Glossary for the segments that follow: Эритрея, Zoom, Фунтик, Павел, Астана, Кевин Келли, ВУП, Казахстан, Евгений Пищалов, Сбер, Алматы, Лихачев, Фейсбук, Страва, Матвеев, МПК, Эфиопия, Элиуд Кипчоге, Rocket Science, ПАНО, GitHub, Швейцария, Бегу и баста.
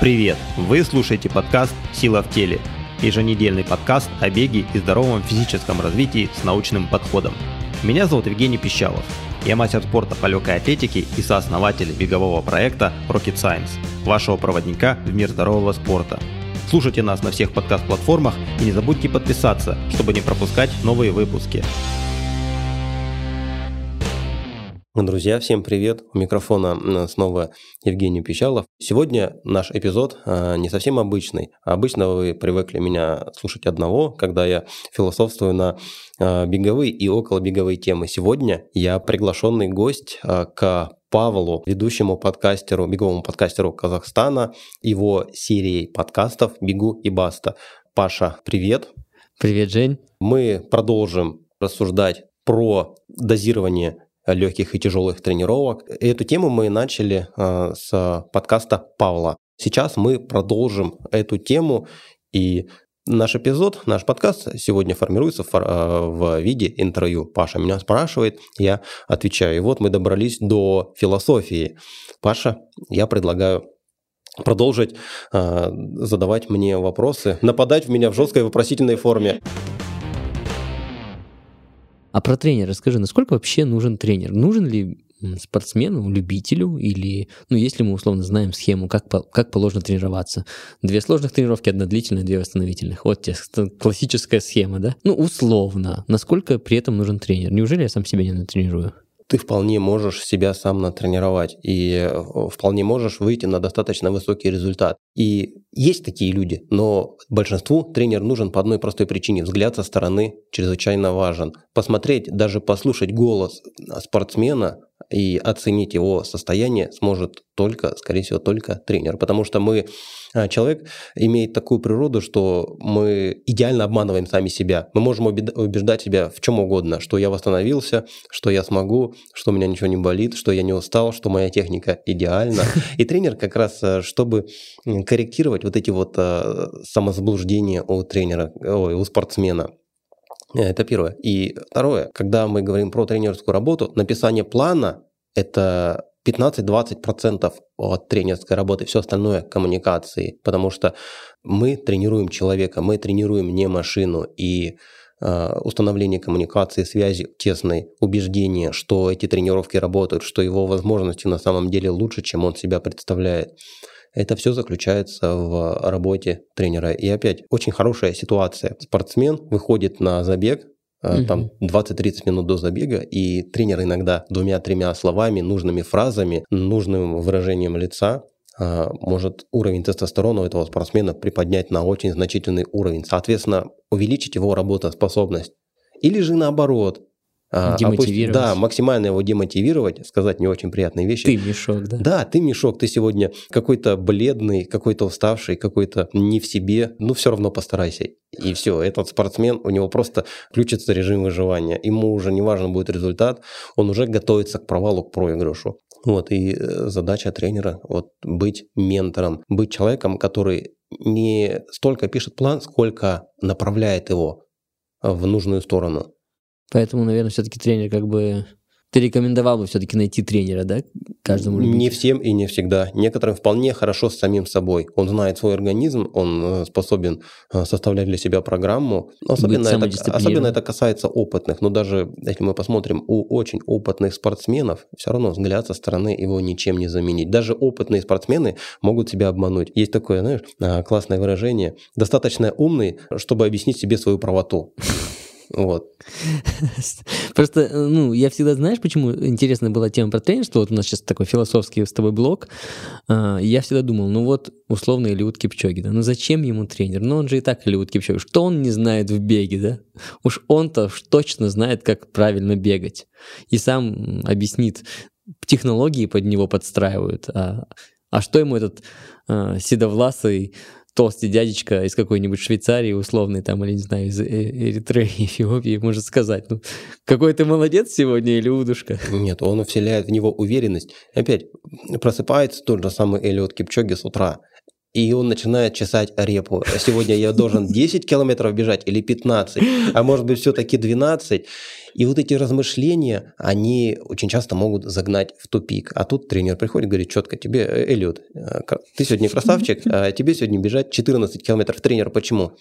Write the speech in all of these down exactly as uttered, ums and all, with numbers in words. Привет! Вы слушаете подкаст «Сила в теле» – еженедельный подкаст о беге и здоровом физическом развитии с научным подходом. Меня зовут Евгений Пищалов. Я мастер спорта по легкой атлетике и сооснователь бегового проекта Rocket Science, вашего проводника в мир здорового спорта. Слушайте нас на всех подкаст-платформах и не забудьте подписаться, чтобы не пропускать новые выпуски. Друзья, всем привет! У микрофона снова Евгений Пищалов. Сегодня наш эпизод не совсем обычный. Обычно вы привыкли меня слушать одного, когда я философствую на беговые и околобеговые темы. Сегодня я приглашенный гость к Павелу, ведущему подкастеру, беговому подкастеру Казахстана, его серии подкастов «Бегу и баста». Паша, привет! Привет, Жень! Мы продолжим рассуждать про дозирование легких и тяжелых тренировок. Эту тему мы начали э, с подкаста Павла. Сейчас мы продолжим эту тему, и наш эпизод, наш подкаст сегодня формируется в, э, в виде интервью. Паша меня спрашивает, я отвечаю. И вот мы добрались до философии. Паша, я предлагаю продолжить э, задавать мне вопросы, нападать в меня в жесткой вопросительной форме. А про тренера расскажи, насколько вообще нужен тренер? Нужен ли спортсмену, любителю, или, ну, если мы условно знаем схему, как, как положено тренироваться? Две сложных тренировки, одна длительная, две восстановительных. Вот тебе классическая схема, да? Ну, условно. Насколько при этом нужен тренер? Неужели я сам себя не натренирую? Ты вполне можешь себя сам натренировать и вполне можешь выйти на достаточно высокий результат. И есть такие люди, но большинству тренер нужен по одной простой причине. Взгляд со стороны чрезвычайно важен. Посмотреть, даже послушать голос спортсмена и оценить его состояние сможет только, скорее всего, только тренер. Потому что мы, человек имеет такую природу, что мы идеально обманываем сами себя. Мы можем убеждать себя в чем угодно, что я восстановился, что я смогу, что у меня ничего не болит, что я не устал, что моя техника идеальна. И тренер как раз, чтобы корректировать вот эти вот самозаблуждения у тренера, ой, у спортсмена. Это первое. И второе, когда мы говорим про тренерскую работу, написание плана – это пятнадцать-двадцать процентов от тренерской работы, все остальное – коммуникации, потому что мы тренируем человека, мы тренируем не машину, и э, установление коммуникации, связи тесной, убеждение, что эти тренировки работают, что его возможности на самом деле лучше, чем он себя представляет. Это все заключается в работе тренера. И опять, очень хорошая ситуация. Спортсмен выходит на забег, mm-hmm. там двадцать-тридцать минут до забега, и тренер иногда двумя-тремя словами, нужными фразами, нужным выражением лица может уровень тестостерона у этого спортсмена приподнять на очень значительный уровень. Соответственно, увеличить его работоспособность. Или же наоборот. Демотивировать. Опусть, да, максимально его демотивировать, сказать не очень приятные вещи. Ты мешок, да? Да, ты мешок, ты сегодня какой-то бледный, какой-то уставший, какой-то не в себе, ну все равно постарайся. И все, этот спортсмен, у него просто включится режим выживания, ему уже не важен будет результат, он уже готовится к провалу, к проигрышу. Вот, и задача тренера вот, быть ментором, быть человеком, который не столько пишет план, сколько направляет его в нужную сторону. Поэтому, наверное, все-таки тренер как бы... Ты рекомендовал бы все-таки найти тренера, да, каждому любителю? Не всем и не всегда. Некоторым вполне хорошо с самим собой. Он знает свой организм, он способен составлять для себя программу. Особенно это, особенно это касается опытных. Но даже если мы посмотрим, у очень опытных спортсменов все равно взгляд со стороны его ничем не заменить. Даже опытные спортсмены могут себя обмануть. Есть такое, знаешь, классное выражение. Достаточно умный, чтобы объяснить себе свою правоту. Вот. Просто, ну, я всегда, знаешь, почему интересна была тема про тренерство? Вот у нас сейчас такой философский с тобой блок. Я всегда думал, ну вот, условно, Элиуд Кипчоге, да, ну зачем ему тренер? Ну он же и так Элиуд Кипчоге. Что он не знает в беге, да? Уж он-то уж точно знает, как правильно бегать. И сам объяснит, технологии под него подстраивают. А, а что ему этот а, седовласый... толстый дядечка из какой-нибудь Швейцарии условной там, или не знаю, из Эритреи, Эфиопии, может сказать, ну, какой ты молодец сегодня, Элиудушка. Нет, он вселяет в него уверенность. Опять, просыпается тот же самый Элиуд Кипчоге с утра. И он начинает чесать репу. Сегодня я должен десять километров бежать или пятнадцать, а может быть все-таки двенадцать. И вот эти размышления, они очень часто могут загнать в тупик. А тут тренер приходит и говорит четко: тебе, Элиуд, ты сегодня красавчик, а тебе сегодня бежать четырнадцать километров. Тренер, почему?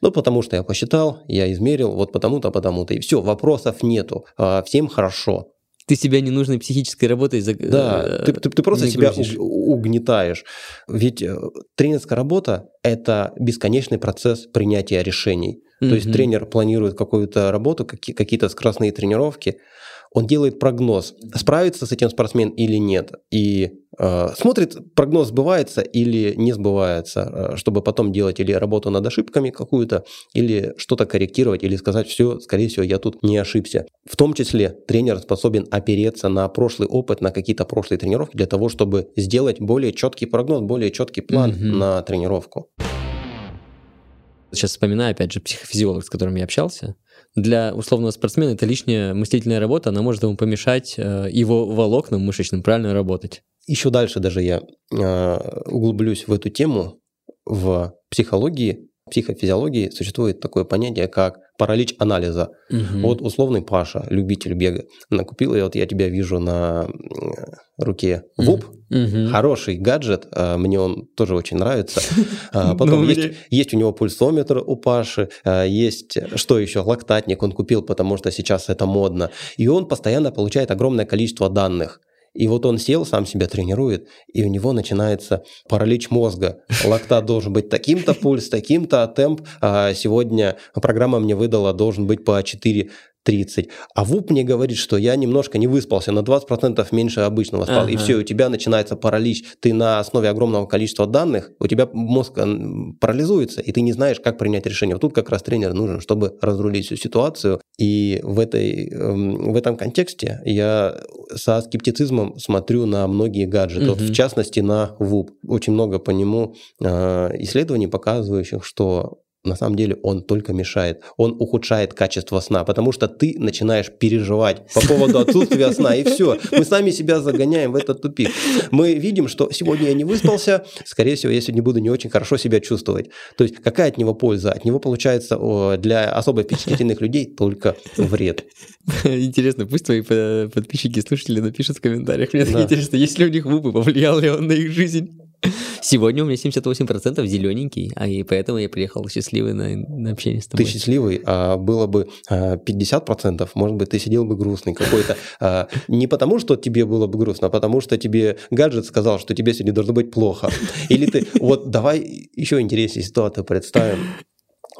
Ну, потому что я посчитал, я измерил, вот потому-то, потому-то. И все, вопросов нету, всем хорошо. Ты себя ненужной психической работой загрузишь. Да, ты, ты, ты просто себя угнетаешь. Ведь тренерская работа – это бесконечный процесс принятия решений. Mm-hmm. То есть тренер планирует какую-то работу, какие-то скоростные тренировки, он делает прогноз, справится с этим спортсмен или нет, и э, смотрит, прогноз сбывается или не сбывается, чтобы потом делать или работу над ошибками какую-то, или что-то корректировать, или сказать: все, скорее всего, я тут не ошибся. В том числе тренер способен опереться на прошлый опыт, на какие-то прошлые тренировки для того, чтобы сделать более четкий прогноз, более четкий план mm-hmm. на тренировку. Сейчас вспоминаю, опять же, психофизиолог, с которым я общался. Для условного спортсмена это лишняя мыслительная работа, она может ему помешать его волокнам мышечным правильно работать. Еще дальше даже я углублюсь в эту тему. В психологии, психофизиологии существует такое понятие, как паралич анализа. Угу. Вот условный Паша, любитель бега, накупил, и вот я тебя вижу на руке ВУП. Угу. Хороший гаджет, мне он тоже очень нравится. Потом есть, есть у него пульсометр у Паши, есть, что еще, лактатник он купил, потому что сейчас это модно. И он постоянно получает огромное количество данных. И вот он сел, сам себя тренирует, и у него начинается паралич мозга. Лактат должен быть таким-то, пульс таким-то, а темп сегодня программа мне выдала, должен быть по четыре тридцать. А ВУП мне говорит, что я немножко не выспался, на двадцать процентов меньше обычного спал. Ага. И все, у тебя начинается паралич. Ты на основе огромного количества данных, у тебя мозг парализуется, и ты не знаешь, как принять решение. Вот тут как раз тренер нужен, чтобы разрулить всю ситуацию. И в, этой, в этом контексте я со скептицизмом смотрю на многие гаджеты, угу. вот в частности на ВУП. Очень много по нему исследований, показывающих, что на самом деле он только мешает, он ухудшает качество сна, потому что ты начинаешь переживать по поводу отсутствия сна, и все. Мы сами себя загоняем в этот тупик. Мы видим, что сегодня я не выспался, скорее всего, я сегодня буду не очень хорошо себя чувствовать. То есть какая от него польза? От него получается для особо впечатлительных людей только вред. Интересно, пусть твои подписчики, слушатели напишут в комментариях. Мне так интересно, есть ли у них ВУПы, повлиял ли он на их жизнь? Сегодня у меня семьдесят восемь процентов зелененький, а и поэтому я приехал счастливый на, на общение с тобой. Ты счастливый, а было бы пятьдесят процентов, может быть, ты сидел бы грустный какой-то. Не потому, что тебе было бы грустно, а потому, что тебе гаджет сказал, что тебе сегодня должно быть плохо. Или ты... Вот давай еще интереснее ситуацию представим.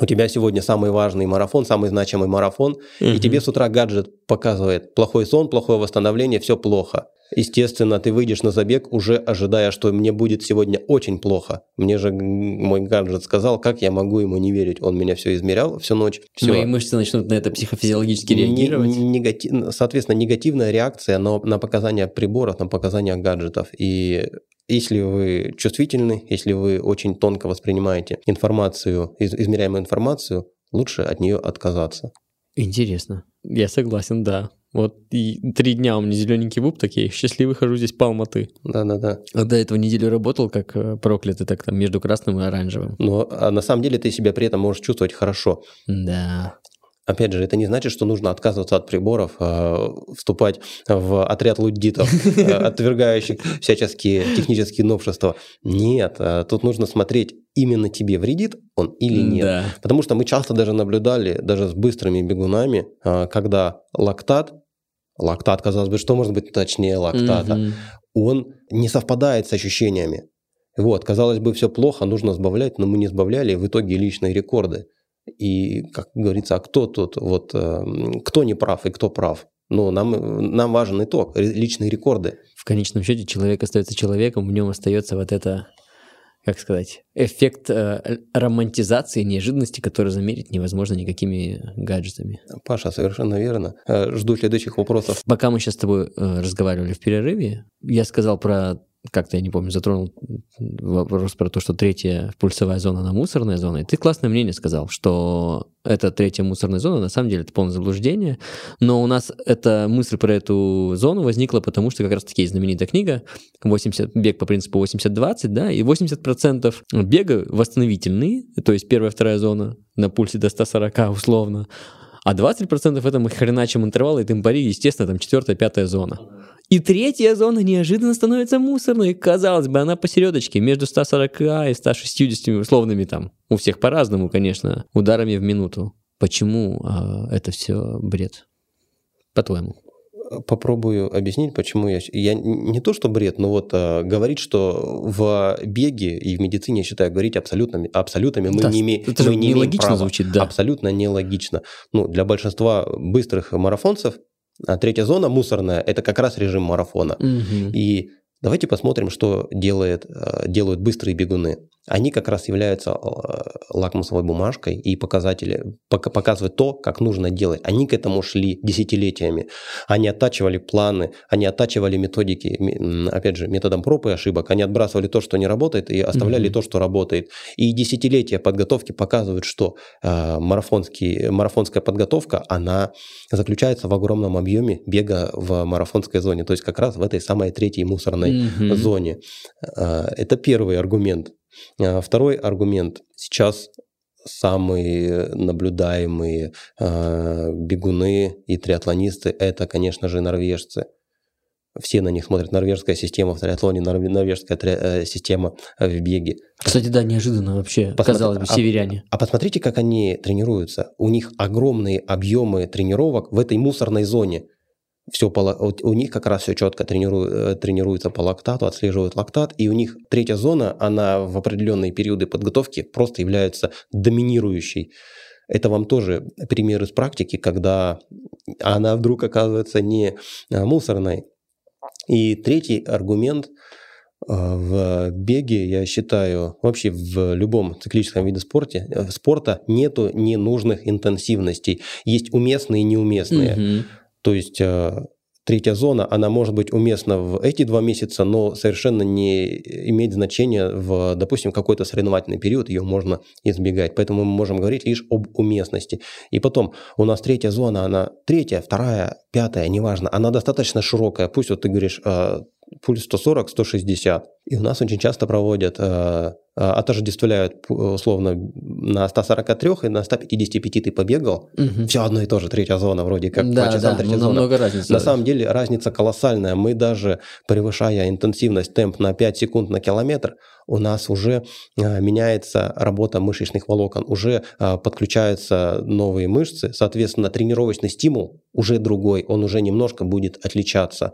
У тебя сегодня самый важный марафон, самый значимый марафон, и тебе с утра гаджет показывает плохой сон, плохое восстановление, все плохо. Естественно, ты выйдешь на забег, уже ожидая, что мне будет сегодня очень плохо. Мне же мой гаджет сказал, как я могу ему не верить. Он меня все измерял всю ночь. Все. Мои мышцы начнут на это психофизиологически реагировать. Негатив... Соответственно, негативная реакция на, на показания приборов, на показания гаджетов. И если вы чувствительны, если вы очень тонко воспринимаете информацию, из... измеряемую информацию, лучше от нее отказаться. Интересно. Я согласен, да. Вот и три дня у меня зелененький ВУП, такие, счастливый, хожу здесь по Алматы. Да-да-да. А до этого неделю работал как проклятый, так там между красным и оранжевым. Но а на самом деле ты себя при этом можешь чувствовать хорошо. Да. Опять же, это не значит, что нужно отказываться от приборов, э, вступать в отряд луддитов, э, отвергающих всяческие технические новшества. Нет, э, тут нужно смотреть, именно тебе вредит он или нет. Да. Потому что мы часто даже наблюдали, даже с быстрыми бегунами, э, когда лактат, лактат, казалось бы, что может быть точнее лактата, mm-hmm. он не совпадает с ощущениями. Вот, казалось бы, все плохо, нужно сбавлять, но мы не сбавляли, в итоге личные рекорды. И, как говорится, а кто тут, вот, кто не прав и кто прав? Но нам, нам важен итог, личные рекорды. В конечном счете человек остается человеком, в нем остается вот это, как сказать, эффект э, романтизации неожиданности, который замерить невозможно никакими гаджетами. Паша, совершенно верно. Жду следующих вопросов. Пока мы сейчас с тобой э, разговаривали в перерыве, я сказал про как-то, я не помню, затронул вопрос про то, что третья пульсовая зона, она мусорная зона, и ты классное мнение сказал, что эта третья мусорная зона, на самом деле, это полное заблуждение, но у нас эта мысль про эту зону возникла, потому что как раз-таки знаменитая книга восемьдесят «Бег по принципу восемьдесят двадцать», да, и восемьдесят процентов бега восстановительные, то есть первая, вторая зона на пульсе до ста сорока условно, а двадцать процентов это мы хреначим интервалы и темпари, естественно, там четвертая, пятая зона. И третья зона неожиданно становится мусорной. Казалось бы, она посередочке, между ста сорока и ста шестьюдесятью условными там. У всех по-разному, конечно, ударами в минуту. Почему э, это все бред, по-твоему? Попробую объяснить, почему я... Я не то, что бред, но вот э, говорить, что в беге и в медицине, я считаю, говорить абсолютно, абсолютами мы да, не, име, это мы не имеем логично права. Звучит, да. Абсолютно нелогично. Ну, для большинства быстрых марафонцев а третья зона мусорная, это как раз режим марафона. Угу. И давайте посмотрим, что делает, делают быстрые бегуны. Они как раз являются лакмусовой бумажкой и показатели, показывают то, как нужно делать. Они к этому шли десятилетиями. Они оттачивали планы, они оттачивали методики, опять же, методом проб и ошибок. Они отбрасывали то, что не работает, и оставляли mm-hmm. то, что работает. И десятилетия подготовки показывают, что марафонский, марафонская подготовка, она заключается в огромном объеме бега в марафонской зоне, то есть как раз в этой самой третьей мусорной mm-hmm. зоне. Это первый аргумент. Второй аргумент. Сейчас самые наблюдаемые бегуны и триатлонисты – это, конечно же, норвежцы. Все на них смотрят. Норвежская система в триатлоне, норвежская система в беге. Кстати, да, неожиданно вообще, Посмотри, казалось бы, северяне. А, а посмотрите, как они тренируются. У них огромные объемы тренировок в этой мусорной зоне. Все по, у них как раз все четко тренируют, тренируются по лактату, отслеживают лактат, и у них третья зона, она в определенные периоды подготовки просто является доминирующей. Это вам тоже пример из практики, когда она вдруг оказывается не мусорной. И третий аргумент в беге, я считаю, вообще в любом циклическом виде спорте, спорта нету ненужных интенсивностей. Есть уместные и неуместные. Угу. То есть третья зона, она может быть уместна в эти два месяца, но совершенно не имеет значения в, допустим, какой-то соревновательный период, ее можно избегать. Поэтому мы можем говорить лишь об уместности. И потом, у нас третья зона, она третья, вторая, пятая, неважно, она достаточно широкая. Пусть вот ты говоришь пульс сто сорок - сто шестьдесят. И у нас очень часто проводят, отождествляют условно на ста сорока трёх и на ста пятидесяти пяти ты побегал. Угу. Все одно и то же, третья зона вроде как. Да, по часам да, третья зона. Намного разница. На самом деле разница колоссальная. Мы даже, превышая интенсивность, темп на пять секунд на километр, у нас уже меняется работа мышечных волокон, уже подключаются новые мышцы, соответственно, тренировочный стимул уже другой, он уже немножко будет отличаться.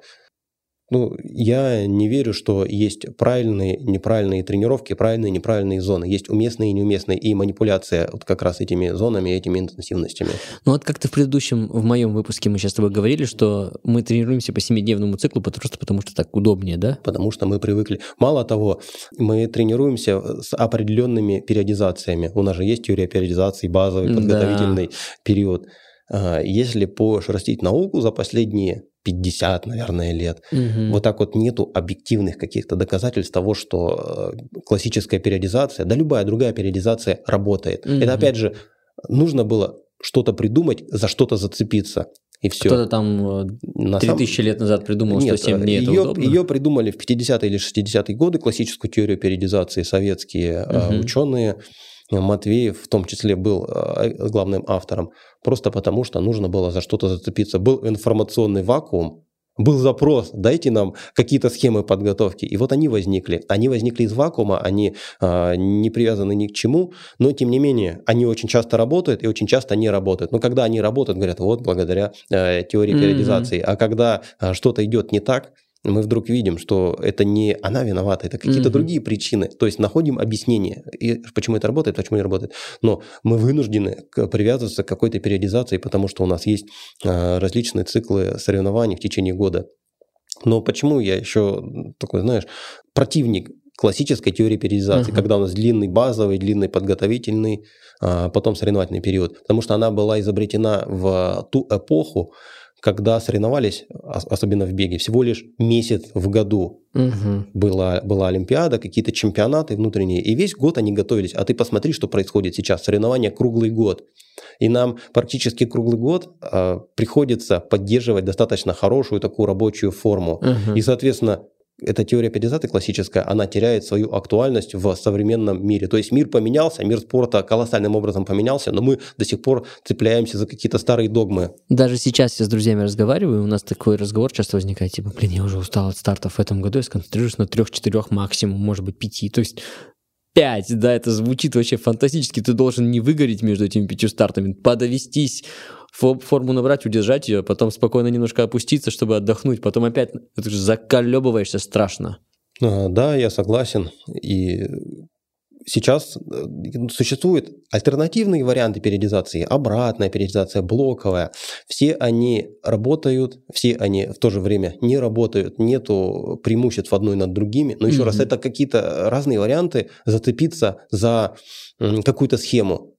Ну, я не верю, что есть правильные, неправильные тренировки, правильные, неправильные зоны. Есть уместные и неуместные, и манипуляция вот как раз этими зонами, этими интенсивностями. Ну вот как-то в предыдущем, в моем выпуске мы сейчас с тобой говорили, что мы тренируемся по семидневному циклу, просто потому что так удобнее, да? Потому что мы привыкли. Мало того, мы тренируемся с определенными периодизациями. У нас же есть теория периодизации, базовый, подготовительный да. период. Если пошерстить науку за последние пятьдесят, наверное, лет. Угу. Вот так вот нету объективных каких-то доказательств того, что классическая периодизация, да любая другая периодизация работает. Угу. Это, опять же, нужно было что-то придумать, за что-то зацепиться. И все. Кто-то там три тысячи лет назад придумал, нет, что семь дней это удобно. Ее придумали в пятидесятые или шестидесятые годы, классическую теорию периодизации, советские угу. ученые. Матвеев в том числе был главным автором, просто потому что нужно было за что-то зацепиться. Был информационный вакуум, был запрос, дайте нам какие-то схемы подготовки. И вот они возникли. Они возникли из вакуума, они э, не привязаны ни к чему, но тем не менее они очень часто работают и очень часто не работают. Но когда они работают, говорят, вот благодаря э, теории mm-hmm. периодизации. А когда э, что-то идет не так, мы вдруг видим, что это не она виновата, это какие-то mm-hmm. другие причины. То есть находим объяснение, и почему это работает, почему не работает. Но мы вынуждены привязываться к какой-то периодизации, потому что у нас есть различные циклы соревнований в течение года. Но почему я еще такой, знаешь, противник классической теории периодизации, uh-huh. когда у нас длинный базовый, длинный подготовительный, потом соревновательный период, потому что она была изобретена в ту эпоху, когда соревновались, особенно в беге, всего лишь месяц в году угу. была, была Олимпиада, какие-то чемпионаты внутренние, и весь год они готовились. А ты посмотри, что происходит сейчас. Соревнования круглый год. И нам практически круглый год э, приходится поддерживать достаточно хорошую такую рабочую форму. Угу. И, соответственно, эта теория пятидесятой классическая, она теряет свою актуальность в современном мире. То есть мир поменялся, мир спорта колоссальным образом поменялся, но мы до сих пор цепляемся за какие-то старые догмы. Даже сейчас я с друзьями разговариваю, у нас такой разговор часто возникает, типа, блин, я уже устал от стартов в этом году, я сконцентрируюсь на трех-четырех максимум, может быть, пяти, то есть... пять, да, это звучит вообще фантастически. Ты должен не выгореть между этими пятью стартами, подовестись, форму набрать, удержать ее, потом спокойно немножко опуститься, чтобы отдохнуть, потом опять ты же заколебываешься страшно. А, да, я согласен. И сейчас существуют альтернативные варианты периодизации, обратная периодизация, блоковая. Все они работают, все они в то же время не работают, нету преимуществ одной над другими. Но еще mm-hmm. раз, это какие-то разные варианты зацепиться за какую-то схему,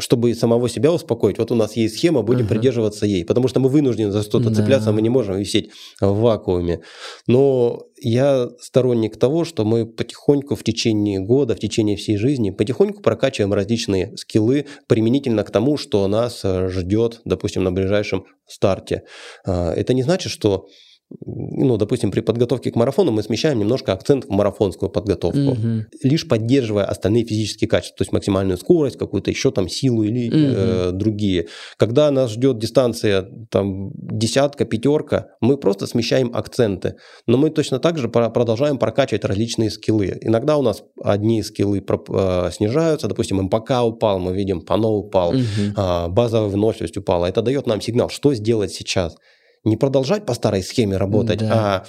чтобы самого себя успокоить. Вот у нас есть схема, будем uh-huh. придерживаться ей, потому что мы вынуждены за что-то да. цепляться, мы не можем висеть в вакууме. Но я сторонник того, что мы потихоньку в течение года, в течение всей жизни потихоньку прокачиваем различные скиллы применительно к тому, что нас ждет, допустим, на ближайшем старте. Это не значит, что, ну, допустим, при подготовке к марафону мы смещаем немножко акцент в марафонскую подготовку, угу. лишь поддерживая остальные физические качества, то есть максимальную скорость, какую-то еще там силу или угу. э, другие. Когда нас ждет дистанция там, десятка, пятерка, мы просто смещаем акценты. Но мы точно так же продолжаем прокачивать различные скиллы. Иногда у нас одни скиллы снижаются, допустим, МПК упал, мы видим, ПАНО упал, угу. базовая выносливость упала. Это дает нам сигнал, что сделать сейчас. Не продолжать по старой схеме работать, да. а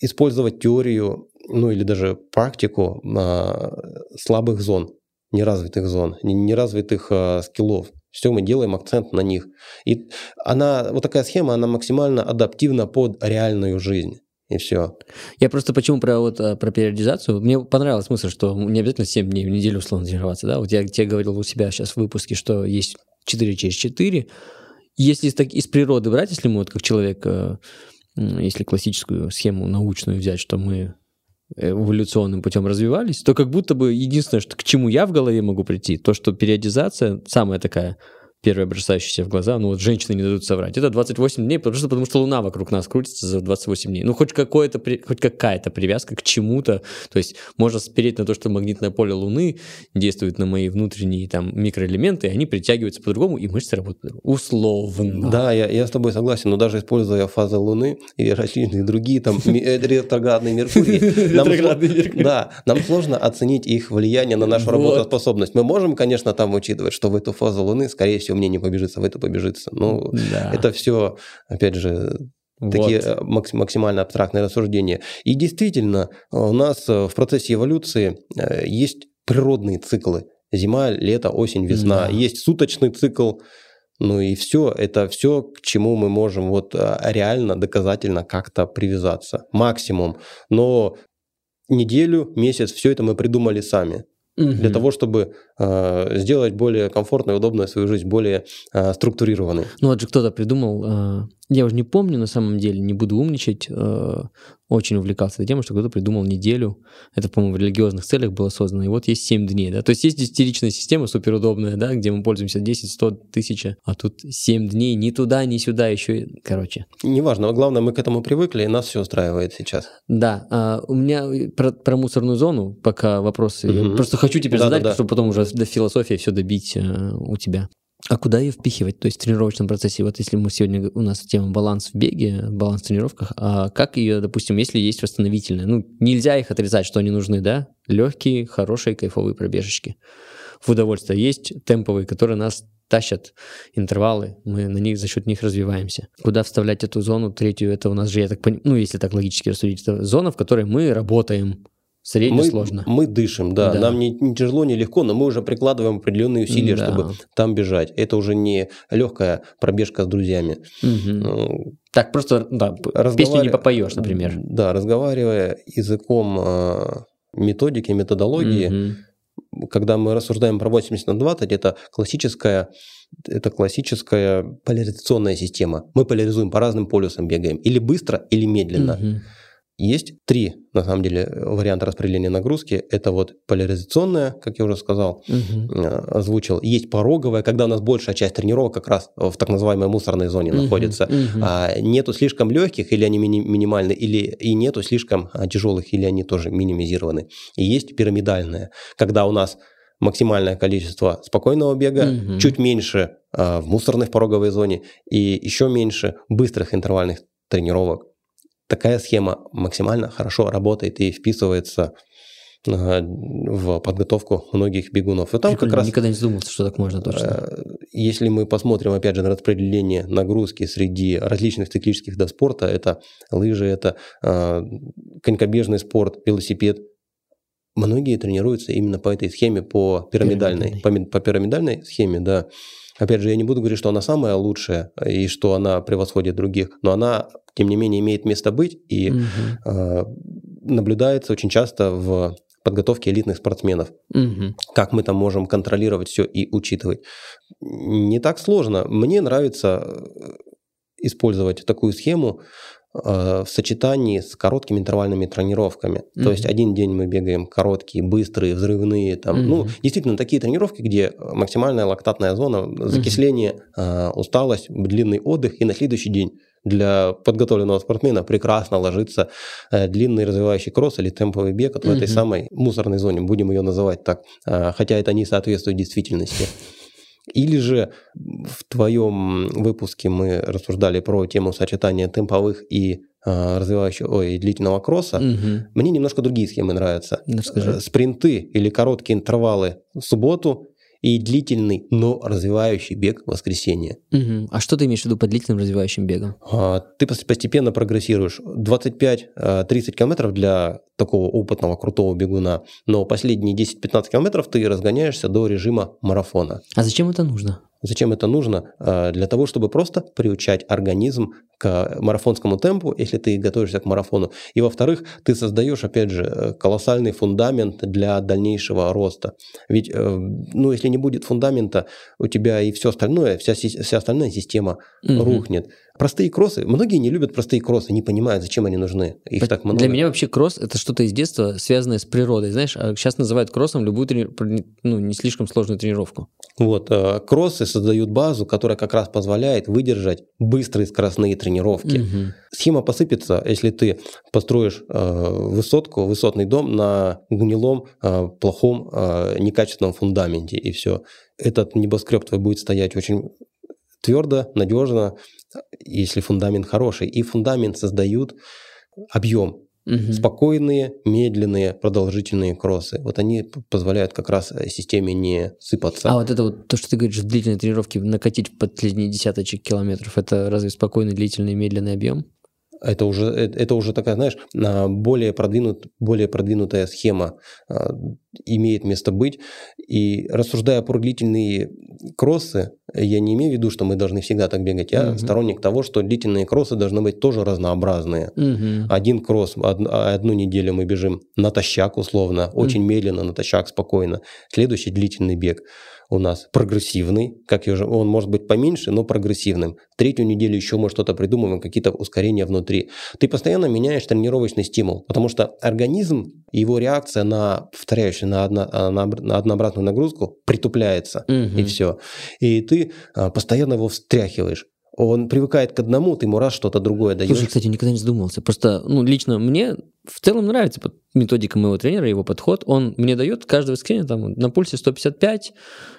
использовать теорию, ну или даже практику а, слабых зон, неразвитых зон, неразвитых а, скиллов. Все, мы делаем акцент на них. И она, вот такая схема, она максимально адаптивна под реальную жизнь. И все. Я просто почему про, вот, про периодизацию? Мне понравилась мысль, что не обязательно семь дней в неделю условно тренироваться. Да? Вот я тебе говорил у себя сейчас в выпуске, что есть четыре через четыре, Если из, так, из природы брать, если мы вот как человек, если классическую схему научную взять, что мы эволюционным путем развивались, то как будто бы единственное, что, к чему я в голове могу прийти, то, что периодизация самая такая, первая бросающаяся в глаза, ну вот женщины не дадут соврать, это двадцать восемь дней, просто потому что Луна вокруг нас крутится за двадцать восемь дней. Ну хоть, какое-то, хоть какая-то привязка к чему-то, то есть можно спереть на то, что магнитное поле Луны действует на мои внутренние там микроэлементы, и они притягиваются по-другому, и мышцы работают по-другому. Условно. Да, я, я с тобой согласен, но даже используя фазы Луны и различные другие там ретроградные Меркурии, да, нам сложно оценить их влияние на нашу работоспособность. Мы можем, конечно, там учитывать, что в эту фазу Луны, скорее всего, мне не побежится, в это побежится. Ну, да. это все, опять же, вот. такие максимально абстрактные рассуждения. И действительно, у нас в процессе эволюции есть природные циклы. Зима, лето, осень, весна. Да. Есть суточный цикл. Ну и все, это все, к чему мы можем вот реально, доказательно как-то привязаться. Максимум. Но неделю, месяц, все это мы придумали сами. Для угу. того, чтобы э, сделать более комфортную, удобную свою жизнь, более э, структурированной. Ну вот же кто-то придумал, э, я уже не помню на самом деле, не буду умничать, э, очень увлекался этой темой, что кто-то придумал неделю, это, по-моему, в религиозных целях было создано, и вот есть семь дней, да, то есть есть десятиричная система суперудобная, да, где мы пользуемся десять, сто, тысяча, а тут семь дней ни туда, ни сюда еще, короче. Неважно, главное, мы к этому привыкли, и нас все устраивает сейчас. Да, э, у меня про, про мусорную зону пока вопросы, угу. я просто хочу Хочу теперь да, задать, да, да. чтобы потом уже до философии все добить э, у тебя. А куда ее впихивать? То есть в тренировочном процессе, вот если мы сегодня, у нас тема баланс в беге, баланс в тренировках, а как ее, допустим, если есть восстановительная? Ну, нельзя их отрезать, что они нужны, да? Легкие, хорошие, кайфовые пробежечки. В удовольствие есть темповые, которые нас тащат, интервалы, мы на них, за счет них развиваемся. Куда вставлять эту зону? Третью, это у нас же, я так понимаю, ну, если так логически рассудить, это зона, в которой мы работаем. Средне мы, сложно. Мы дышим, да. да. Нам не, не тяжело, не легко, но мы уже прикладываем определенные усилия, да. чтобы там бежать. Это уже не легкая пробежка с друзьями. Угу. Так, просто да, Разговар... песню не попоешь, например. Да, разговаривая языком методики, методологии, угу. когда мы рассуждаем про восемьдесят на двадцать, это классическая, это классическая поляризационная система. Мы поляризуем, по разным полюсам бегаем. Или быстро, или медленно. Угу. Есть три, на самом деле, варианта распределения нагрузки. Это вот поляризационная, как я уже сказал, угу. озвучил. Есть пороговая, когда у нас большая часть тренировок как раз в так называемой мусорной зоне угу. находится. Угу. А, нету слишком легких, или они мини- минимальны, или и нету слишком тяжелых, или они тоже минимизированы. И есть пирамидальная, когда у нас максимальное количество спокойного бега, угу. чуть меньше а, в мусорной, в пороговой зоне, и еще меньше быстрых интервальных тренировок. Такая схема максимально хорошо работает и вписывается э, в подготовку многих бегунов. И там как раз, никогда не задумывался, что так можно точно. Э, если мы посмотрим, опять же, на распределение нагрузки среди различных циклических видов спорта, это лыжи, это э, конькобежный спорт, велосипед, многие тренируются именно по этой схеме, по пирамидальной, пирамидальной. По, по пирамидальной схеме, да. Опять же, я не буду говорить, что она самая лучшая и что она превосходит других, но она, тем не менее, имеет место быть и угу. э, наблюдается очень часто в подготовке элитных спортсменов. Угу. Как мы там можем контролировать все и учитывать. Не так сложно. Мне нравится использовать такую схему э, в сочетании с короткими интервальными тренировками. Угу. То есть один день мы бегаем короткие, быстрые, взрывные. Там, угу. ну, действительно, такие тренировки, где максимальная лактатная зона, закисление, угу. э, усталость, длинный отдых, и на следующий день для подготовленного спортсмена прекрасно ложится э, длинный развивающий кросс или темповый бег вот mm-hmm. в этой самой мусорной зоне, будем ее называть так, э, хотя это не соответствует действительности. Или же в твоем выпуске мы рассуждали про тему сочетания темповых и э, развивающего, ой, длительного кросса. Mm-hmm. Мне немножко другие схемы нравятся. Mm-hmm. Спринты или короткие интервалы в субботу и длительный, но развивающий бег в воскресенье. Угу. А что ты имеешь в виду под длительным развивающим бегом? А, ты постепенно прогрессируешь. двадцать пять тридцать километров для такого опытного, крутого бегуна, но последние десять-пятнадцать километров ты разгоняешься до режима марафона. А зачем это нужно? Зачем это нужно? Для того, чтобы просто приучать организм к марафонскому темпу, если ты готовишься к марафону. И, во-вторых, ты создаешь, опять же, колоссальный фундамент для дальнейшего роста. Ведь, ну, если не будет фундамента, у тебя и все остальное, вся, вся остальная система угу. рухнет. Простые кроссы. Многие не любят простые кроссы, не понимают, зачем они нужны. Их По- так много. Для меня вообще кросс – это что-то из детства, связанное с природой. Знаешь, сейчас называют кроссом любую трени- ну, не слишком сложную тренировку. Вот. Кроссы создают базу, которая как раз позволяет выдержать быстрые скоростные тренировки. Угу. Схема посыпется, если ты построишь э, высотку, высотный дом на гнилом, э, плохом, э, некачественном фундаменте, и все. Этот небоскреб твой будет стоять очень твердо, надежно, если фундамент хороший. И фундамент создают объем. Угу. Спокойные, медленные, продолжительные кроссы. Вот они позволяют как раз системе не сыпаться. А вот это вот то, что ты говоришь, в длительной тренировке накатить последние десяточек километров, это разве спокойный, длительный, медленный объем? Это уже, это уже такая, знаешь, более, продвинут, более продвинутая схема имеет место быть. И рассуждая про длительные кроссы, я не имею в виду, что мы должны всегда так бегать. Я угу. сторонник того, что длительные кроссы должны быть тоже разнообразные. Угу. Один кросс, од, одну неделю мы бежим натощак условно, очень угу. медленно, натощак, спокойно. Следующий длительный бег у нас прогрессивный, как я уже, он может быть поменьше, но прогрессивным. Третью неделю еще мы что-то придумываем, какие-то ускорения внутри. Ты постоянно меняешь тренировочный стимул, потому что организм, его реакция на повторяющую, на, одно, на, на однообразную нагрузку притупляется, угу. и все. И ты постоянно его встряхиваешь. Он привыкает к одному, ты ему раз что-то другое даешь. Слушай, кстати, никогда не задумывался. Просто, ну, лично мне в целом нравится методика моего тренера, его подход. Он мне дает каждое воскресенье там на пульсе сто пятьдесят пять,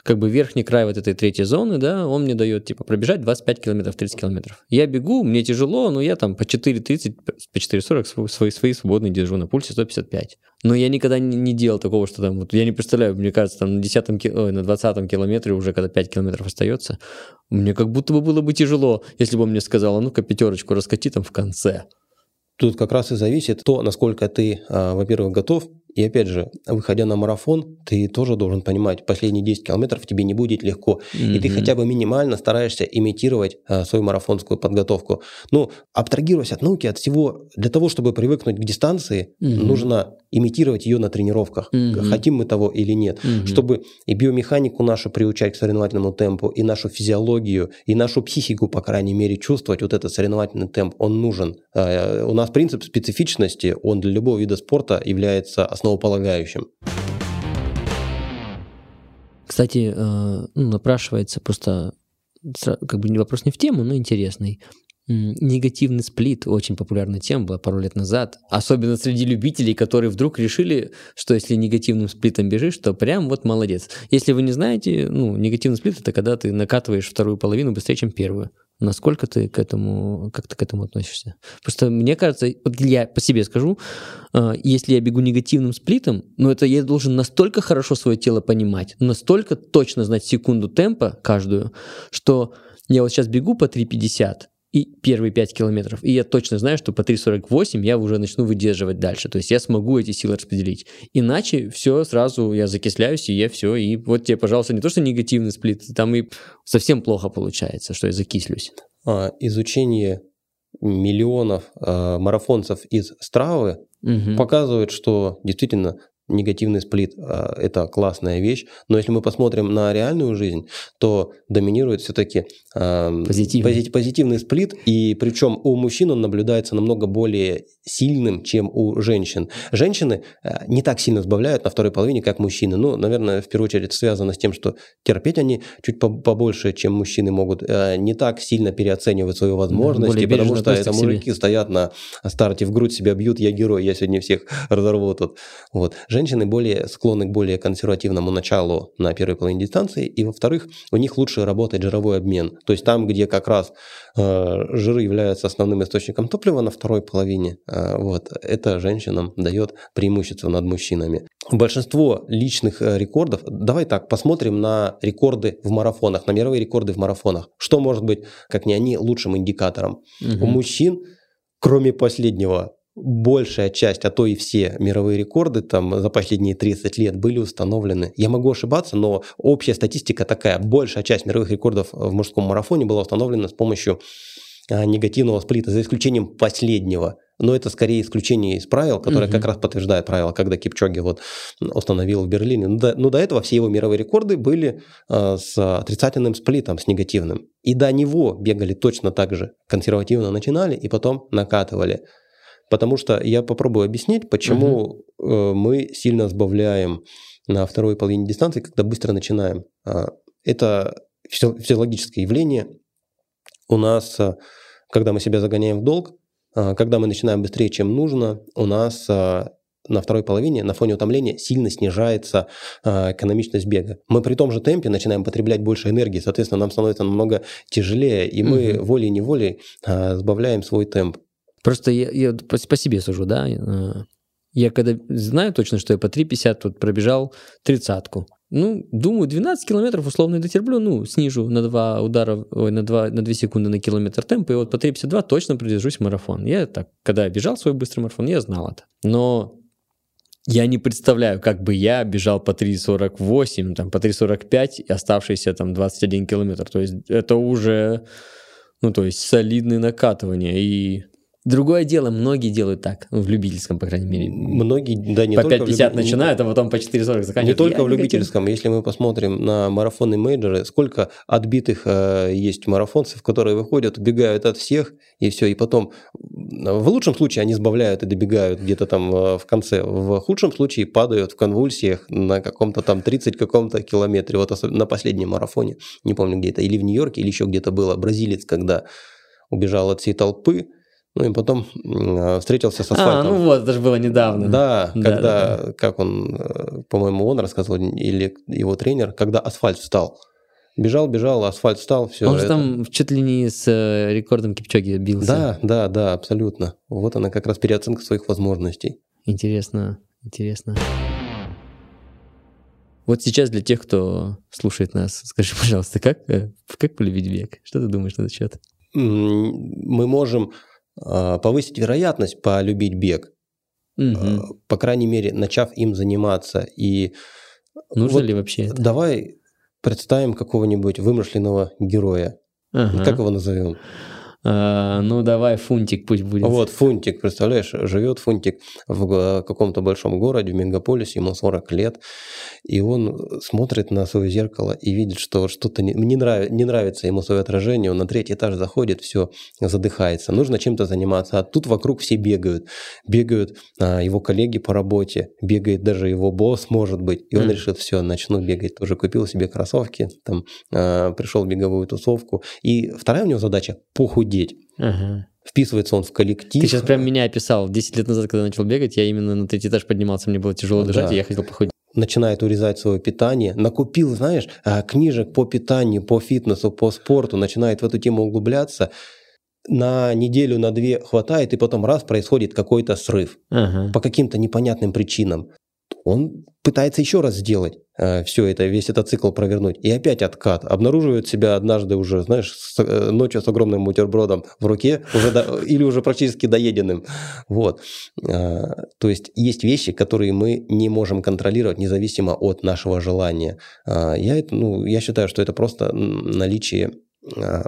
как бы верхний край вот этой третьей зоны, да, он мне дает, типа, пробежать двадцать пять километров, тридцать километров. Я бегу, мне тяжело, но я там по четыре тридцать, по четыре сорок свои, свои свободные держу на пульсе сто пятьдесят пять. Но я никогда не, не делал такого, что там, вот, я не представляю, мне кажется, там на, десятом, ой, на двадцатом километре уже, когда пять километров остается, мне как будто бы было бы тяжело, если бы он мне сказал, а ну-ка пятерочку раскати там в конце. Тут как раз и зависит то, насколько ты, во-первых, готов И опять же, выходя на марафон, ты тоже должен понимать, последние десять километров тебе не будет легко. Mm-hmm. И ты хотя бы минимально стараешься имитировать а, свою марафонскую подготовку. Ну, абстрагируясь от науки, от всего, для того, чтобы привыкнуть к дистанции, mm-hmm. нужно имитировать ее на тренировках, mm-hmm. хотим мы того или нет. Mm-hmm. Чтобы и биомеханику нашу приучать к соревновательному темпу, и нашу физиологию, и нашу психику, по крайней мере, чувствовать вот этот соревновательный темп, он нужен. А, у нас принцип специфичности, он для любого вида спорта является основным. Основополагающим. Кстати, напрашивается просто, как бы вопрос не в тему, но интересный. Негативный сплит, очень популярная тема была пару лет назад, особенно среди любителей, которые вдруг решили, что если негативным сплитом бежишь, то прям вот молодец. Если вы не знаете, ну, негативный сплит — это когда ты накатываешь вторую половину быстрее, чем первую. Насколько ты к этому, как ты к этому относишься? Просто мне кажется, вот я по себе скажу, если я бегу негативным сплитом, ну это я должен настолько хорошо свое тело понимать, настолько точно знать секунду темпа каждую, что я вот сейчас бегу по три пятьдесят и первые пять километров, и я точно знаю, что по три сорок восемь я уже начну выдерживать дальше, то есть я смогу эти силы распределить. Иначе все, сразу я закисляюсь, и я все, и вот тебе, пожалуйста, не то, что негативный сплит, там и совсем плохо получается, что я закислюсь. А, изучение миллионов а, марафонцев из Стравы угу. показывает, что действительно... негативный сплит – это классная вещь, но если мы посмотрим на реальную жизнь, то доминирует все-таки э, позитивный. Пози- позитивный сплит, и причем у мужчин он наблюдается намного более сильным, чем у женщин. Женщины э, не так сильно сбавляют на второй половине, как мужчины. Ну, наверное, в первую очередь это связано с тем, что терпеть они чуть побольше, чем мужчины могут, э, не так сильно переоценивают свои возможности, да, потому что это мужики стоят на старте, в грудь себя бьют, я герой, я сегодня всех разорву тут. Вот. Женщины более склонны к более консервативному началу на первой половине дистанции, и, во-вторых, у них лучше работает жировой обмен. То есть там, где как раз э, жиры являются основным источником топлива на второй половине, э, вот, это женщинам дает преимущество над мужчинами. Большинство личных рекордов, давай так, посмотрим на рекорды в марафонах, на мировые рекорды в марафонах. Что может быть, как не они, лучшим индикатором? Угу. У мужчин, кроме последнего, большая часть, а то и все мировые рекорды там за последние тридцать лет были установлены. Я могу ошибаться, но общая статистика такая. Большая часть мировых рекордов в мужском марафоне была установлена с помощью а, негативного сплита, за исключением последнего. Но это скорее исключение из правил, которое угу. как раз подтверждает правило, когда Кипчоге вот установил в Берлине. Но до, но до этого все его мировые рекорды были а, с отрицательным сплитом, с негативным. И до него бегали точно так же. Консервативно начинали и потом накатывали. Потому что я попробую объяснить, почему uh-huh. мы сильно сбавляем на второй половине дистанции, когда быстро начинаем. Это физиологическое явление. У нас, когда мы себя загоняем в долг, когда мы начинаем быстрее, чем нужно, у нас на второй половине на фоне утомления сильно снижается экономичность бега. Мы при том же темпе начинаем потреблять больше энергии, соответственно, нам становится намного тяжелее, и мы uh-huh. волей-неволей сбавляем свой темп. Просто я, я по, по себе сужу, да, я когда знаю точно, что я по три пятьдесят вот пробежал тридцатку, ну, думаю, двенадцать километров условно я дотерплю, ну, снижу на два удара, ой, на, два, на две секунды на километр темпа, и вот по три пятьдесят два точно продержусь в марафон. Я так, когда я бежал свой быстрый марафон, я знал это, но... Я не представляю, как бы я бежал по три сорок восемь, там, по три сорок пять и оставшиеся там двадцать один километр, то есть это уже, ну, то есть солидные накатывания, и... Другое дело, многие делают так, в любительском, по крайней мере. Многие, да, не по только пять пятьдесят люб... начинают, а потом по четыре сорок заканчивают. Не только я в не любительском. Хотел. Если мы посмотрим на марафонные мейджоры, сколько отбитых э, есть марафонцев, которые выходят, убегают от всех, и все. И потом, в лучшем случае, они сбавляют и добегают где-то там э, в конце. В худшем случае падают в конвульсиях на каком-то там тридцатом каком-то километре. Вот особенно на последнем марафоне, не помню где это, или в Нью-Йорке, или еще где-то было, бразилец, когда убежал от всей толпы, ну и потом встретился с асфальтом. А, ну вот, это же было недавно. Да, да когда, да, да. как он, по-моему, он рассказывал, или его тренер, когда асфальт встал. Бежал, бежал, асфальт встал, все. Он же это... там чуть ли не с рекордом Кипчоге бился. Да, да, да, абсолютно. Вот она как раз переоценка своих возможностей. Интересно, интересно. Вот сейчас для тех, кто слушает нас, скажи, пожалуйста, как, как полюбить бег? Что ты думаешь на этот счет? Мы можем... повысить вероятность полюбить бег. Угу. По крайней мере, начав им заниматься. И нужно вот ли вообще это? Давай представим какого-нибудь вымышленного героя. Ага. Как его назовем? А, ну, давай Фунтик пусть будет. Вот, Фунтик, представляешь, живет Фунтик в каком-то большом городе, в мегаполисе, ему сорок лет, и он смотрит на свое зеркало и видит, что что-то не, не, нрав, не нравится ему свое отражение, он на третий этаж заходит, все, задыхается, нужно чем-то заниматься, а тут вокруг все бегают, бегают а, его коллеги по работе, бегает даже его босс, может быть, и он mm. решит, все, начну бегать, уже купил себе кроссовки, там, а, пришел в беговую тусовку, и вторая у него задача – похудеть. Ага. Вписывается он в коллектив. Ты сейчас прям меня описал. десять лет назад, когда начал бегать, я именно на третий этаж поднимался, мне было тяжело дышать, да. И я хотел похудеть. Начинает урезать свое питание, накупил, знаешь, книжек по питанию, по фитнесу, по спорту, начинает в эту тему углубляться. На неделю, на две хватает, и потом раз происходит какой-то срыв. Ага. По каким-то непонятным причинам. Он пытается еще раз сделать э, все это, весь этот цикл провернуть. И опять откат. Обнаруживает себя однажды уже, знаешь, с, э, ночью с огромным бутербродом в руке уже до, или уже практически доеденным. Вот. Э, то есть есть вещи, которые мы не можем контролировать независимо от нашего желания. Э, я, ну, я считаю, что это просто наличие...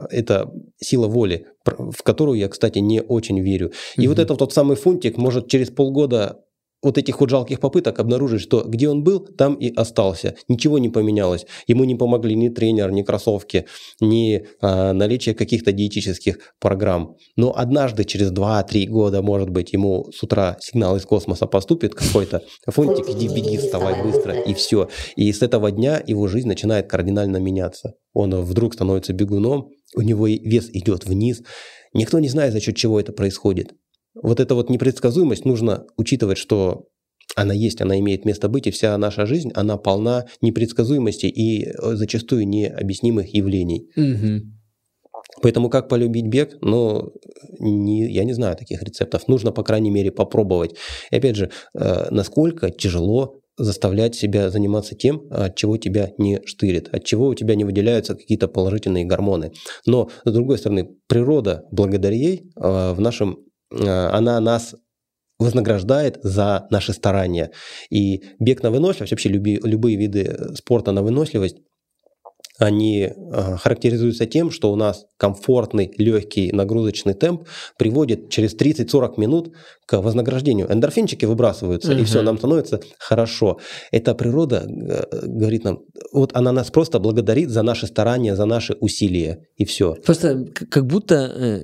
Это сила воли, в которую я, кстати, не очень верю. И mm-hmm. вот этот тот самый Фунтик может через полгода... вот этих вот жалких попыток обнаружить, что где он был, там и остался. Ничего не поменялось. Ему не помогли ни тренер, ни кроссовки, ни а, наличие каких-то диетических программ. Но однажды, через два-три года, может быть, ему с утра сигнал из космоса поступит какой-то. Фунтик, иди, беги, вставай быстро, и все. И с этого дня его жизнь начинает кардинально меняться. Он вдруг становится бегуном, у него вес идет вниз. Никто не знает, за счет чего это происходит. Вот эта вот непредсказуемость, нужно учитывать, что она есть, она имеет место быть, и вся наша жизнь, она полна непредсказуемости и зачастую необъяснимых явлений. Угу. Поэтому как полюбить бег? Ну, не, я не знаю таких рецептов. Нужно, по крайней мере, попробовать. И опять же, насколько тяжело заставлять себя заниматься тем, от чего тебя не штырит, от чего у тебя не выделяются какие-то положительные гормоны. Но, с другой стороны, природа, благодаря ей, в нашем... она нас вознаграждает за наши старания. И бег на выносливость, вообще люби, любые виды спорта на выносливость, они характеризуются тем, что у нас комфортный, легкий, нагрузочный темп приводит через тридцать-сорок минут к вознаграждению. Эндорфинчики выбрасываются, uh-huh. и все, нам становится хорошо. Эта природа говорит нам, вот она нас просто благодарит за наши старания, за наши усилия, и все. Просто как будто...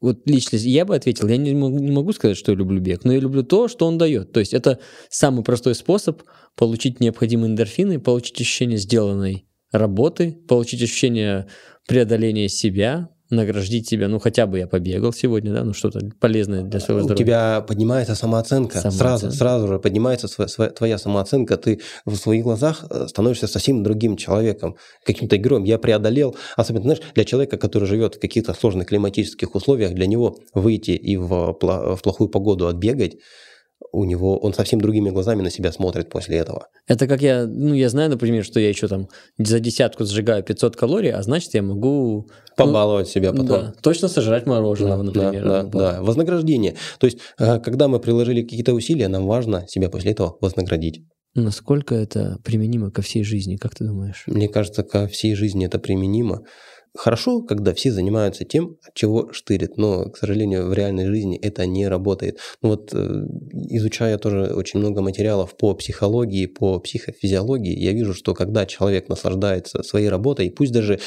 Вот лично я бы ответил, я не могу, не могу сказать, что я люблю бег, но я люблю то, что он дает. То есть это самый простой способ получить необходимые эндорфины, получить ощущение сделанной работы, получить ощущение преодоления себя, наградить себя. Ну, хотя бы я побегал сегодня, да, ну что-то полезное для своего здоровья. У тебя поднимается самооценка, самооценка. Сразу, сразу же поднимается своя, твоя самооценка, ты в своих глазах становишься совсем другим человеком, каким-то героем. Я преодолел, особенно, знаешь, для человека, который живет в каких-то сложных климатических условиях, для него выйти и в, в плохую погоду отбегать, у него, он совсем другими глазами на себя смотрит после этого. Это как я, ну, я знаю, например, что я еще там за десятку сжигаю пятьсот калорий, а значит, я могу... Побаловать ну, себя потом. Да, точно сожрать мороженого, да, например. Да, да, да, вознаграждение. То есть, когда мы приложили какие-то усилия, нам важно себя после этого вознаградить. Насколько это применимо ко всей жизни, как ты думаешь? Мне кажется, ко всей жизни это применимо. Хорошо, когда все занимаются тем, от чего штырит, но, к сожалению, в реальной жизни это не работает. Ну вот, изучая тоже очень много материалов по психологии, по психофизиологии, я вижу, что когда человек наслаждается своей работой, пусть даже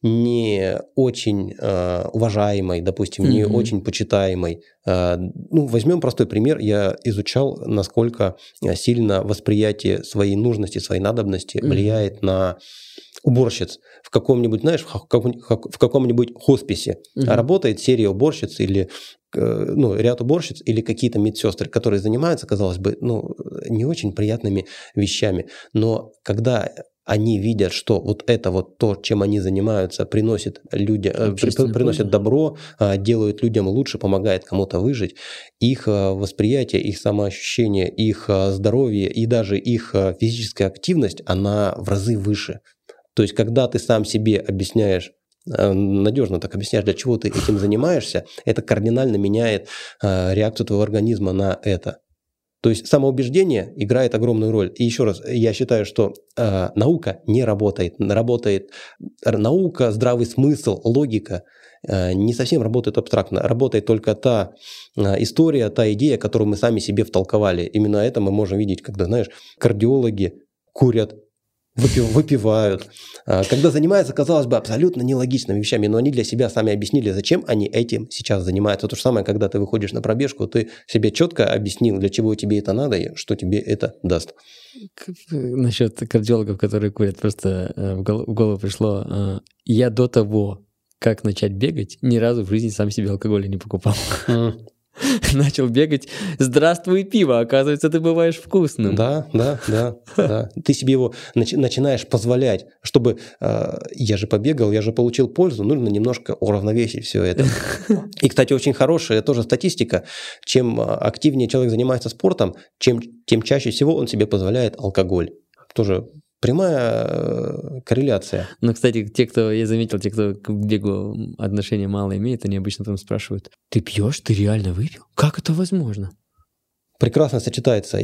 не очень э, уважаемой, допустим, mm-hmm. не очень почитаемой, э, ну, возьмем простой пример, я изучал, насколько сильно восприятие своей нужности, своей надобности mm-hmm. влияет на... уборщиц в каком-нибудь, знаешь, в каком-нибудь хосписе. Угу. Работает серия уборщиц или ну, ряд уборщиц или какие-то медсестры, которые занимаются, казалось бы, ну, не очень приятными вещами. Но когда они видят, что вот это вот то, чем они занимаются, приносит, люди, приносит добро, делают людям лучше, помогает кому-то выжить, их восприятие, их самоощущение, их здоровье и даже их физическая активность, она в разы выше. То есть, когда ты сам себе объясняешь, надежно так объясняешь, для чего ты этим занимаешься, это кардинально меняет реакцию твоего организма на это. То есть самоубеждение играет огромную роль. И еще раз, я считаю, что э, наука не работает. Работает наука, здравый смысл, логика э, не совсем работает абстрактно. Работает только та э, история, та идея, которую мы сами себе втолковали. Именно это мы можем видеть, когда, знаешь, кардиологи курят, выпивают, когда занимаются, казалось бы, абсолютно нелогичными вещами, но они для себя сами объяснили, зачем они этим сейчас занимаются. То же самое, когда ты выходишь на пробежку, ты себе четко объяснил, для чего тебе это надо и что тебе это даст. Насчет кардиологов, которые курят, просто в голову пришло, я до того, как начать бегать, ни разу в жизни сам себе алкоголя не покупал. Начал бегать. Здравствуй, пиво. Оказывается, ты бываешь вкусным. Да, да, да, да. Ты себе его начи- начинаешь позволять, чтобы э, я же побегал, я же получил пользу, нужно немножко уравновесить все это. И, кстати, очень хорошая тоже статистика. Чем активнее человек занимается спортом, чем, тем чаще всего он себе позволяет алкоголь. Тоже прямая корреляция. Ну, кстати, те, кто, я заметил, те, кто к бегу отношения мало имеет, они обычно потом спрашивают, ты пьешь? Ты реально выпил? Как это возможно? Прекрасно сочетается.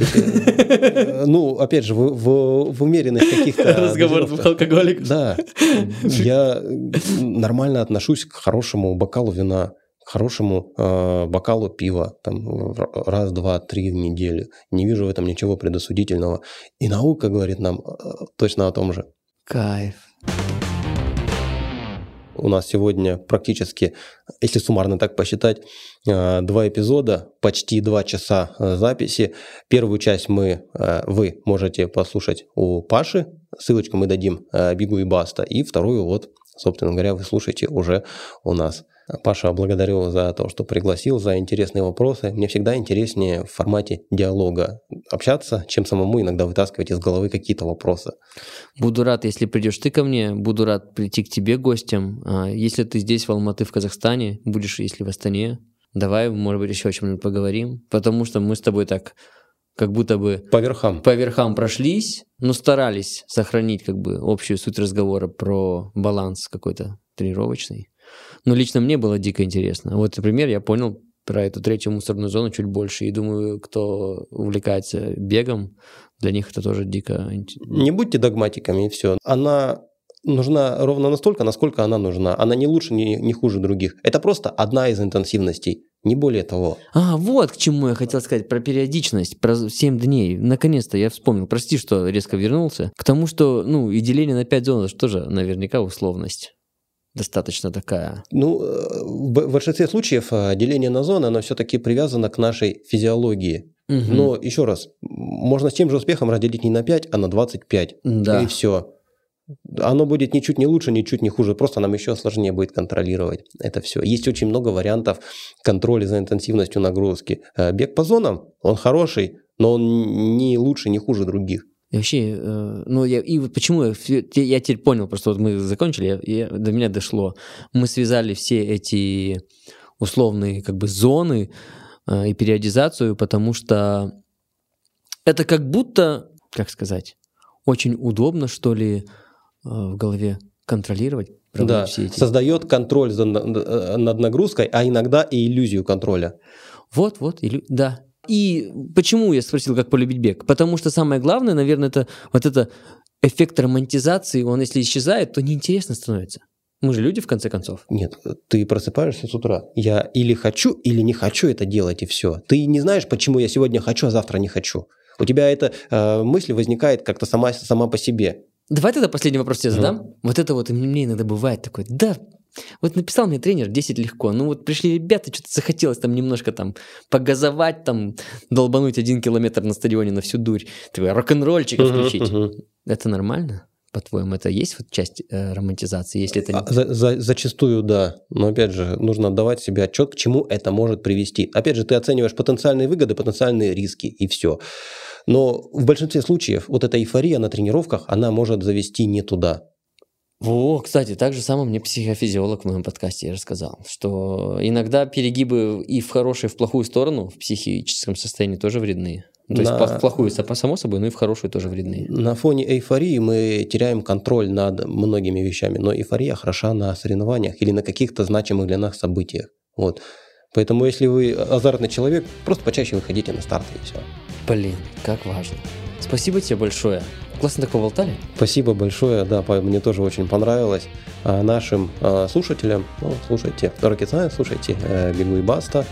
Ну, опять же, в умеренных каких-то... Разговор двух алкоголиков. Да. Я нормально отношусь к хорошему бокалу вина, к хорошему бокалу пива. Там раз, два, три в неделю. Не вижу в этом ничего предосудительного. И наука говорит нам точно о том же. Кайф. У нас сегодня практически, если суммарно так посчитать, два эпизода, почти два часа записи. Первую часть мы, вы можете послушать у Паши. Ссылочку мы дадим «Бегу и баста». И вторую, вот, собственно говоря, вы слушаете уже у нас. Паша, благодарю за то, что пригласил, за интересные вопросы. Мне всегда интереснее в формате диалога общаться, чем самому иногда вытаскивать из головы какие-то вопросы. Буду рад, если придешь ты ко мне, буду рад прийти к тебе гостям. Если ты здесь, в Алматы, в Казахстане, будешь, если в Астане, давай, может быть, еще о чем-нибудь поговорим, потому что мы с тобой так как будто бы по верхам, по верхам прошлись, но старались сохранить как бы общую суть разговора про баланс какой-то тренировочный. Но лично мне было дико интересно. Вот, например, я понял про эту третью мусорную зону чуть больше. И думаю, кто увлекается бегом, для них это тоже дико интересно. Не будьте догматиками, и все. Она нужна ровно настолько, насколько она нужна. Она не лучше, не, не хуже других. Это просто одна из интенсивностей, не более того. А, вот к чему я хотел сказать, про периодичность, про семь дней. Наконец-то я вспомнил. Прости, что резко вернулся. К тому, что, ну, и деление на пять зон, это тоже наверняка условность. Достаточно такая. Ну, в большинстве случаев деление на зоны, оно все-таки привязано к нашей физиологии. Угу. Но еще раз, можно с тем же успехом разделить не на пять, а на двадцать пять. Да. И все. Оно будет ничуть не лучше, ничуть не хуже, просто нам еще сложнее будет контролировать это все. Есть очень много вариантов контроля за интенсивностью нагрузки. Бег по зонам, он хороший, но он не лучше, не хуже других. И вообще, ну, я, и вот почему я, я теперь понял, просто вот мы закончили, я, я, до меня дошло. Мы связали все эти условные как бы зоны э, и периодизацию, потому что это как будто, как сказать, очень удобно, что ли, э, в голове контролировать. Да, все эти... создает контроль за, над нагрузкой, а иногда и иллюзию контроля. Вот-вот, иллю... да. И почему я спросил, как полюбить бег? Потому что самое главное, наверное, это вот этот эффект романтизации, он если исчезает, то неинтересно становится. Мы же люди, в конце концов. Нет, ты просыпаешься с утра. Я или хочу, или не хочу это делать, и все. Ты не знаешь, почему я сегодня хочу, а завтра не хочу. У тебя эта э, мысль возникает как-то сама, сама по себе. Давай тогда последний вопрос тебе задам. Mm. Вот это вот мне иногда бывает такое, да... Вот написал мне тренер десять легко. Ну вот пришли ребята, что-то захотелось там немножко там погазовать, там долбануть один километр на стадионе на всю дурь. Такой рок-н-ролльчик включить. Uh-huh, uh-huh. Это нормально? По-твоему, это есть вот часть э, романтизации? Если это... а, за, за, зачастую, да. Но опять же, нужно отдавать себе отчет, к чему это может привести. Опять же, ты оцениваешь потенциальные выгоды, потенциальные риски и все. Но в большинстве случаев вот эта эйфория на тренировках, она может завести не туда. О, кстати, так же самое мне психофизиолог в моем подкасте рассказал, что иногда перегибы и в хорошую, и в плохую сторону в психическом состоянии тоже вредны. То на... есть в плохую, само собой, но и в хорошую тоже вредны. На фоне эйфории мы теряем контроль над многими вещами, но эйфория хороша на соревнованиях или на каких-то значимых для нас событиях. Вот. Поэтому, если вы азартный человек, просто почаще выходите на старты и все. Блин, как важно. Спасибо тебе большое. Классно так поболтали. Спасибо большое, да, мне тоже очень понравилось. А нашим а, слушателям, ну, слушайте Rocket Science, слушайте э, Бегу и баста.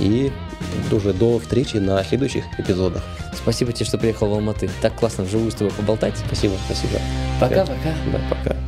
И уже до встречи на следующих эпизодах. Спасибо тебе, что приехал в Алматы. Так классно вживую с тобой поболтать. Спасибо, спасибо. Пока-пока. Да, пока.